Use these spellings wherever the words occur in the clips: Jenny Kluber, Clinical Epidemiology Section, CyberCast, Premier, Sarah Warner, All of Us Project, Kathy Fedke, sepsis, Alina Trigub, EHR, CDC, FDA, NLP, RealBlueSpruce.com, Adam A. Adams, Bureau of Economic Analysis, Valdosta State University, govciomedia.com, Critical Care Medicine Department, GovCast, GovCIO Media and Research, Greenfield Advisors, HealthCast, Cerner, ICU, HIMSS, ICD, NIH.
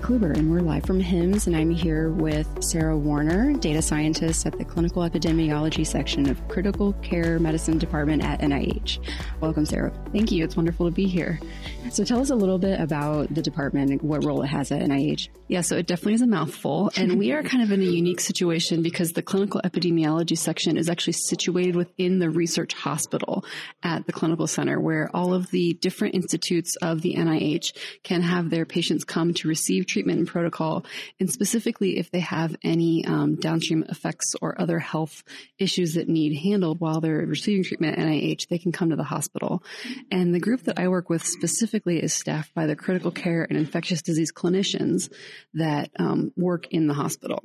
Jenny Kluber, and we're live from HIMSS, and I'm here with Sarah Warner, data scientist at the Clinical Epidemiology Section of Critical Care Medicine Department at NIH. Welcome, Sarah. Thank you. It's wonderful to be here. So tell us a little bit about the department and what role it has at NIH. Yeah, so it definitely is a mouthful, and we are kind of in a unique situation because the Clinical Epidemiology Section is actually situated within the research hospital at the clinical center, where all of the different institutes of the NIH can have their patients come to receive treatment and protocol, and specifically if they have any downstream effects or other health issues that need handled while they're receiving treatment at NIH, they can come to the hospital. And the group that I work with specifically is staffed by the critical care and infectious disease clinicians that work in the hospital.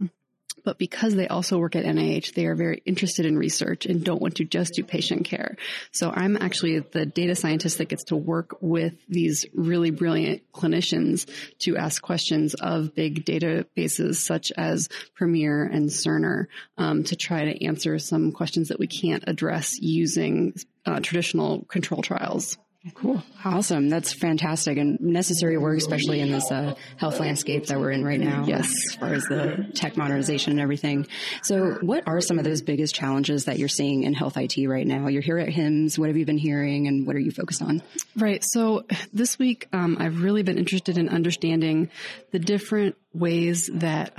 But because they also work at NIH, they are very interested in research and don't want to just do patient care. So I'm actually the data scientist that gets to work with these really brilliant clinicians to ask questions of big databases such as Premier and Cerner to try to answer some questions that we can't address using traditional control trials. Cool. Awesome. That's fantastic and necessary work, especially in this health landscape that we're in right now. Yes. As far as the tech modernization and everything. So what are some of those biggest challenges that you're seeing in health IT right now? You're here at HIMSS. What have you been hearing and what are you focused on? Right. So this week, I've really been interested in understanding the different ways that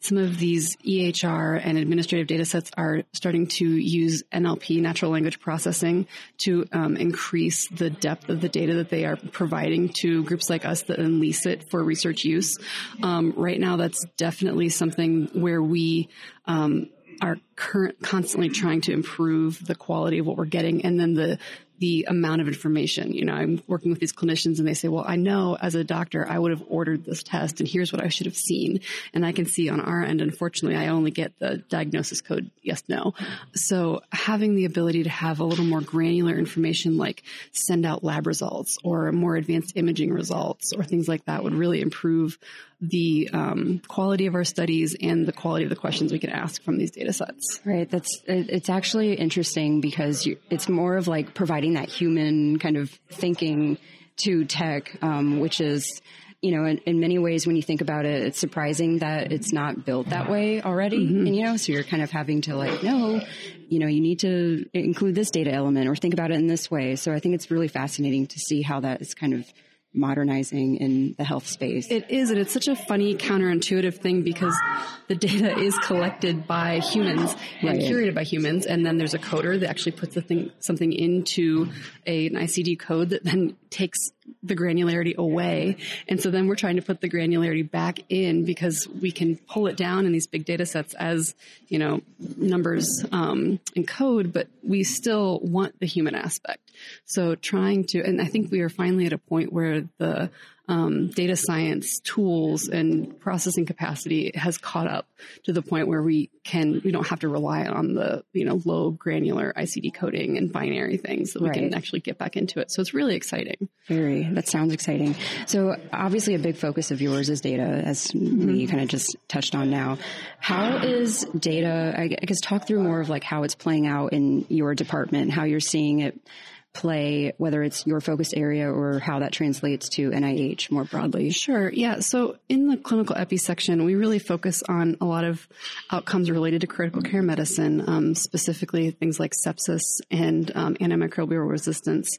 some of these EHR and administrative data sets are starting to use NLP, natural language processing, to increase the depth of the data that they are providing to groups like us that then lease it for research use. Right now, that's definitely something where we are constantly trying to improve the quality of what we're getting, and then the amount of information. You know, I'm working with these clinicians and they say, well, I know as a doctor, I would have ordered this test and here's what I should have seen. And I can see on our end, unfortunately, I only get the diagnosis code, yes, no. So having the ability to have a little more granular information, like send out lab results or more advanced imaging results or things like that, would really improve the quality of our studies and the quality of the questions we can ask from these data sets. Right. It's actually interesting because it's more of like providing that human kind of thinking to tech, which is, you know, in many ways, when you think about it, it's surprising that it's not built that way already. Mm-hmm. And, you know, so you're kind of having to like, no, you know, you need to include this data element or think about it in this way. So I think it's really fascinating to see how that is kind of modernizing in the health space. It is, and it's such a funny, counterintuitive thing because the data is collected by humans and curated by humans, and then there's a coder that actually puts something into an ICD code that then takes the granularity away. And so then we're trying to put the granularity back in because we can pull it down in these big data sets as, you know, numbers and code, but we still want the human aspect. So trying to, and I think we are finally at a point where the data science tools and processing capacity has caught up to the point where we don't have to rely on the, you know, low granular ICD coding and binary things that we can actually get back into it. So it's really exciting. That sounds exciting. So obviously a big focus of yours is data, as we kind of just touched on now. How is data, I guess, talk through more of like how it's playing out in your department, how you're seeing it play, whether it's your focus area or how that translates to NIH more broadly? Sure. Yeah. So in the clinical epi section, we really focus on a lot of outcomes related to critical care medicine, specifically things like sepsis and antimicrobial resistance.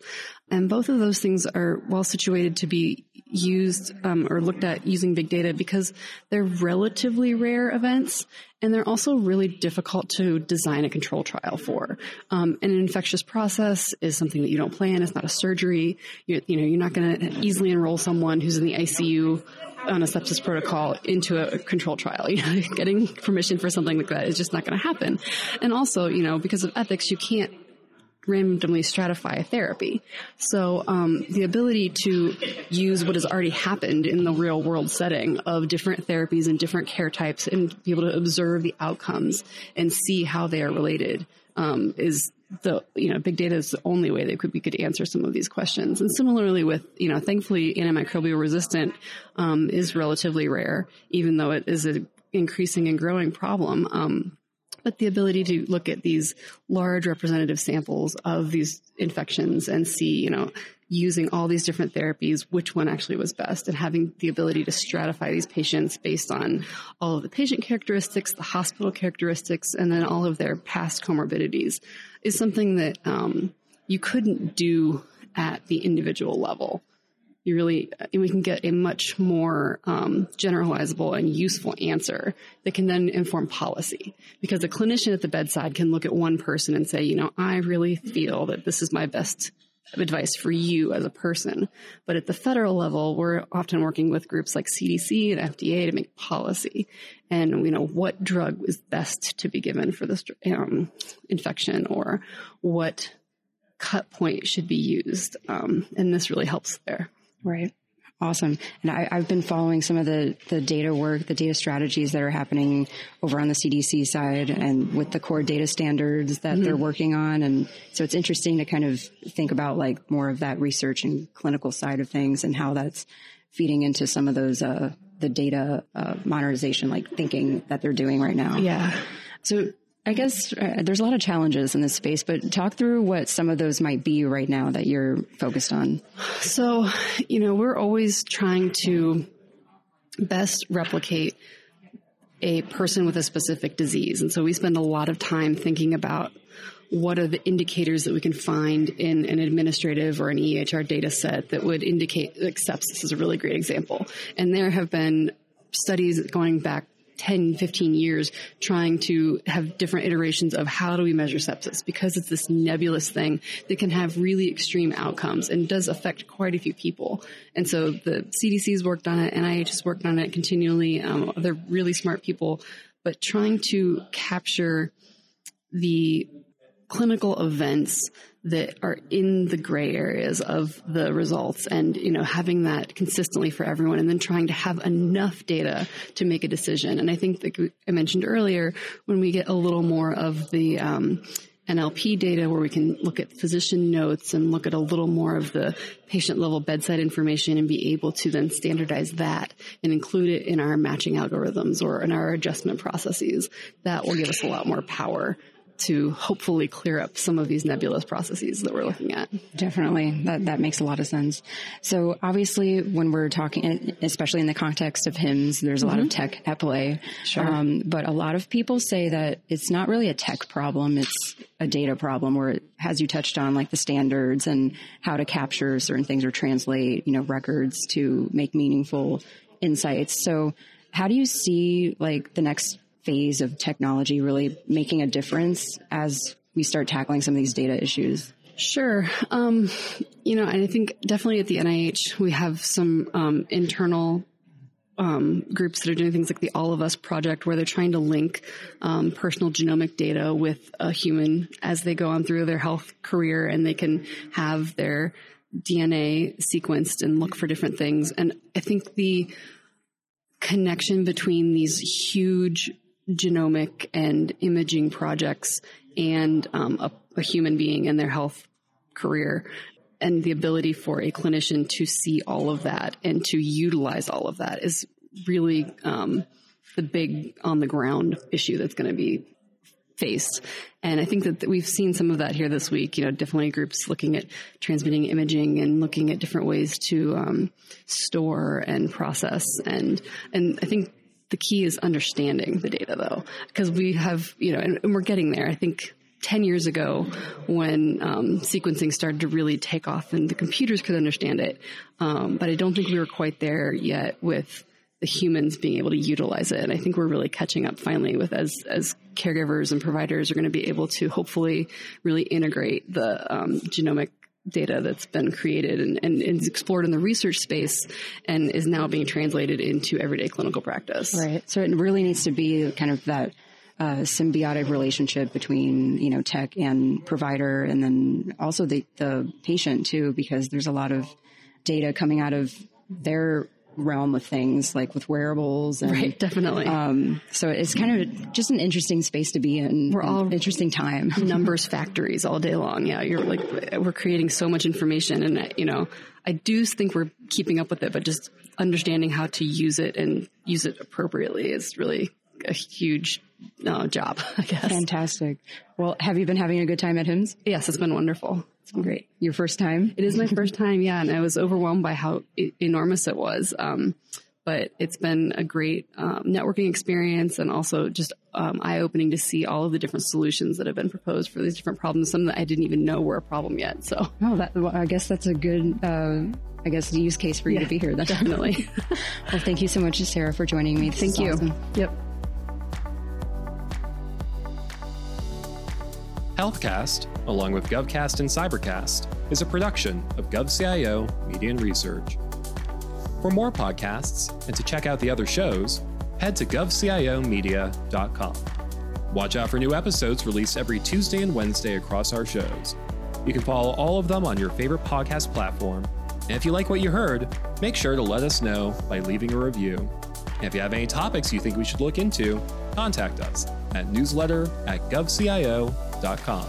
And both of those things are well situated to be used or looked at using big data because they're relatively rare events. And they're also really difficult to design a control trial for. And an infectious process is something that you don't plan. It's not a surgery. You're not going to easily enroll someone who's in the ICU on a sepsis protocol into a control trial. You know, getting permission for something like that is just not going to happen. And also, you know, because of ethics, you can't randomly stratify a therapy. So the ability to use what has already happened in the real world setting of different therapies and different care types and be able to observe the outcomes and see how they are related is the, you know, big data is the only way that we could answer some of these questions. And similarly with, you know, thankfully antimicrobial resistant is relatively rare, even though it is an increasing and growing problem. But the ability to look at these large representative samples of these infections and see, you know, using all these different therapies, which one actually was best, and having the ability to stratify these patients based on all of the patient characteristics, the hospital characteristics, and then all of their past comorbidities is something that you couldn't do at the individual level. We can get a much more generalizable and useful answer that can then inform policy, because a clinician at the bedside can look at one person and say, you know, I really feel that this is my best advice for you as a person. But at the federal level, we're often working with groups like CDC and FDA to make policy, and we know what drug is best to be given for this infection, or what cut point should be used. And this really helps there. Right. Awesome. And I've been following some of the data work, the data strategies that are happening over on the CDC side and with the core data standards that they're working on. And so it's interesting to kind of think about like more of that research and clinical side of things and how that's feeding into some of those, the data monetization, like thinking that they're doing right now. Yeah. So I guess there's a lot of challenges in this space, but talk through what some of those might be right now that you're focused on. So, you know, we're always trying to best replicate a person with a specific disease. And so we spend a lot of time thinking about what are the indicators that we can find in an administrative or an EHR data set that would indicate, like sepsis is a really great example. And there have been studies going back 10, 15 years trying to have different iterations of how do we measure sepsis, because it's this nebulous thing that can have really extreme outcomes and does affect quite a few people. And so the CDC's worked on it, NIH has worked on it continually, they're really smart people, but trying to capture the clinical events that are in the gray areas of the results and, you know, having that consistently for everyone and then trying to have enough data to make a decision. And I think that I mentioned earlier, when we get a little more of the NLP data where we can look at physician notes and look at a little more of the patient level bedside information and be able to then standardize that and include it in our matching algorithms or in our adjustment processes, that will give us a lot more power to hopefully clear up some of these nebulous processes that we're looking at. Definitely. That makes a lot of sense. So obviously when we're talking, especially in the context of HIMSS, there's a lot of tech at play. Sure. But a lot of people say that it's not really a tech problem. It's a data problem, where, as you touched on, like the standards and how to capture certain things or translate, you know, records to make meaningful insights. So how do you see like the next phase of technology really making a difference as we start tackling some of these data issues? Sure. You know, and I think definitely at the NIH, we have some internal groups that are doing things like the All of Us Project, where they're trying to link personal genomic data with a human as they go on through their health career, and they can have their DNA sequenced and look for different things. And I think the connection between these huge genomic and imaging projects and a human being in their health career, and the ability for a clinician to see all of that and to utilize all of that is really the big on the ground issue that's going to be faced. And I think that we've seen some of that here this week, you know, definitely groups looking at transmitting imaging and looking at different ways to store and process. And I think the key is understanding the data, though, because we have, you know, and we're getting there. I think 10 years ago when sequencing started to really take off and the computers could understand it, but I don't think we were quite there yet with the humans being able to utilize it. And I think we're really catching up finally with as caregivers and providers are going to be able to hopefully really integrate the genomic data that's been created and is explored in the research space and is now being translated into everyday clinical practice. Right. So it really needs to be kind of that symbiotic relationship between, you know, tech and provider, and then also the patient too, because there's a lot of data coming out of their realm of things, like with wearables and right, definitely. So it's kind of just an interesting space to be in. We're all interesting time. Numbers factories all day long. Yeah. You're like, we're creating so much information, and you know, I do think we're keeping up with it, but just understanding how to use it and use it appropriately is really a huge job, I guess. Fantastic. Well, have you been having a good time at HIMSS? Yes, it's been wonderful. It's been great. Your first time? It is my first time, yeah, and I was overwhelmed by how enormous it was. But it's been a great networking experience and also just eye-opening to see all of the different solutions that have been proposed for these different problems, some that I didn't even know were a problem yet. So, well, I guess that's a good, use case for you to be here. That's definitely. Well, thank you so much, Sarah, for joining me. Thank you. Awesome. Yep. HealthCast, along with GovCast and CyberCast, is a production of GovCIO Media and Research. For more podcasts and to check out the other shows, head to govciomedia.com. Watch out for new episodes released every Tuesday and Wednesday across our shows. You can follow all of them on your favorite podcast platform. And if you like what you heard, make sure to let us know by leaving a review. And if you have any topics you think we should look into, contact us at newsletter@govcio.com.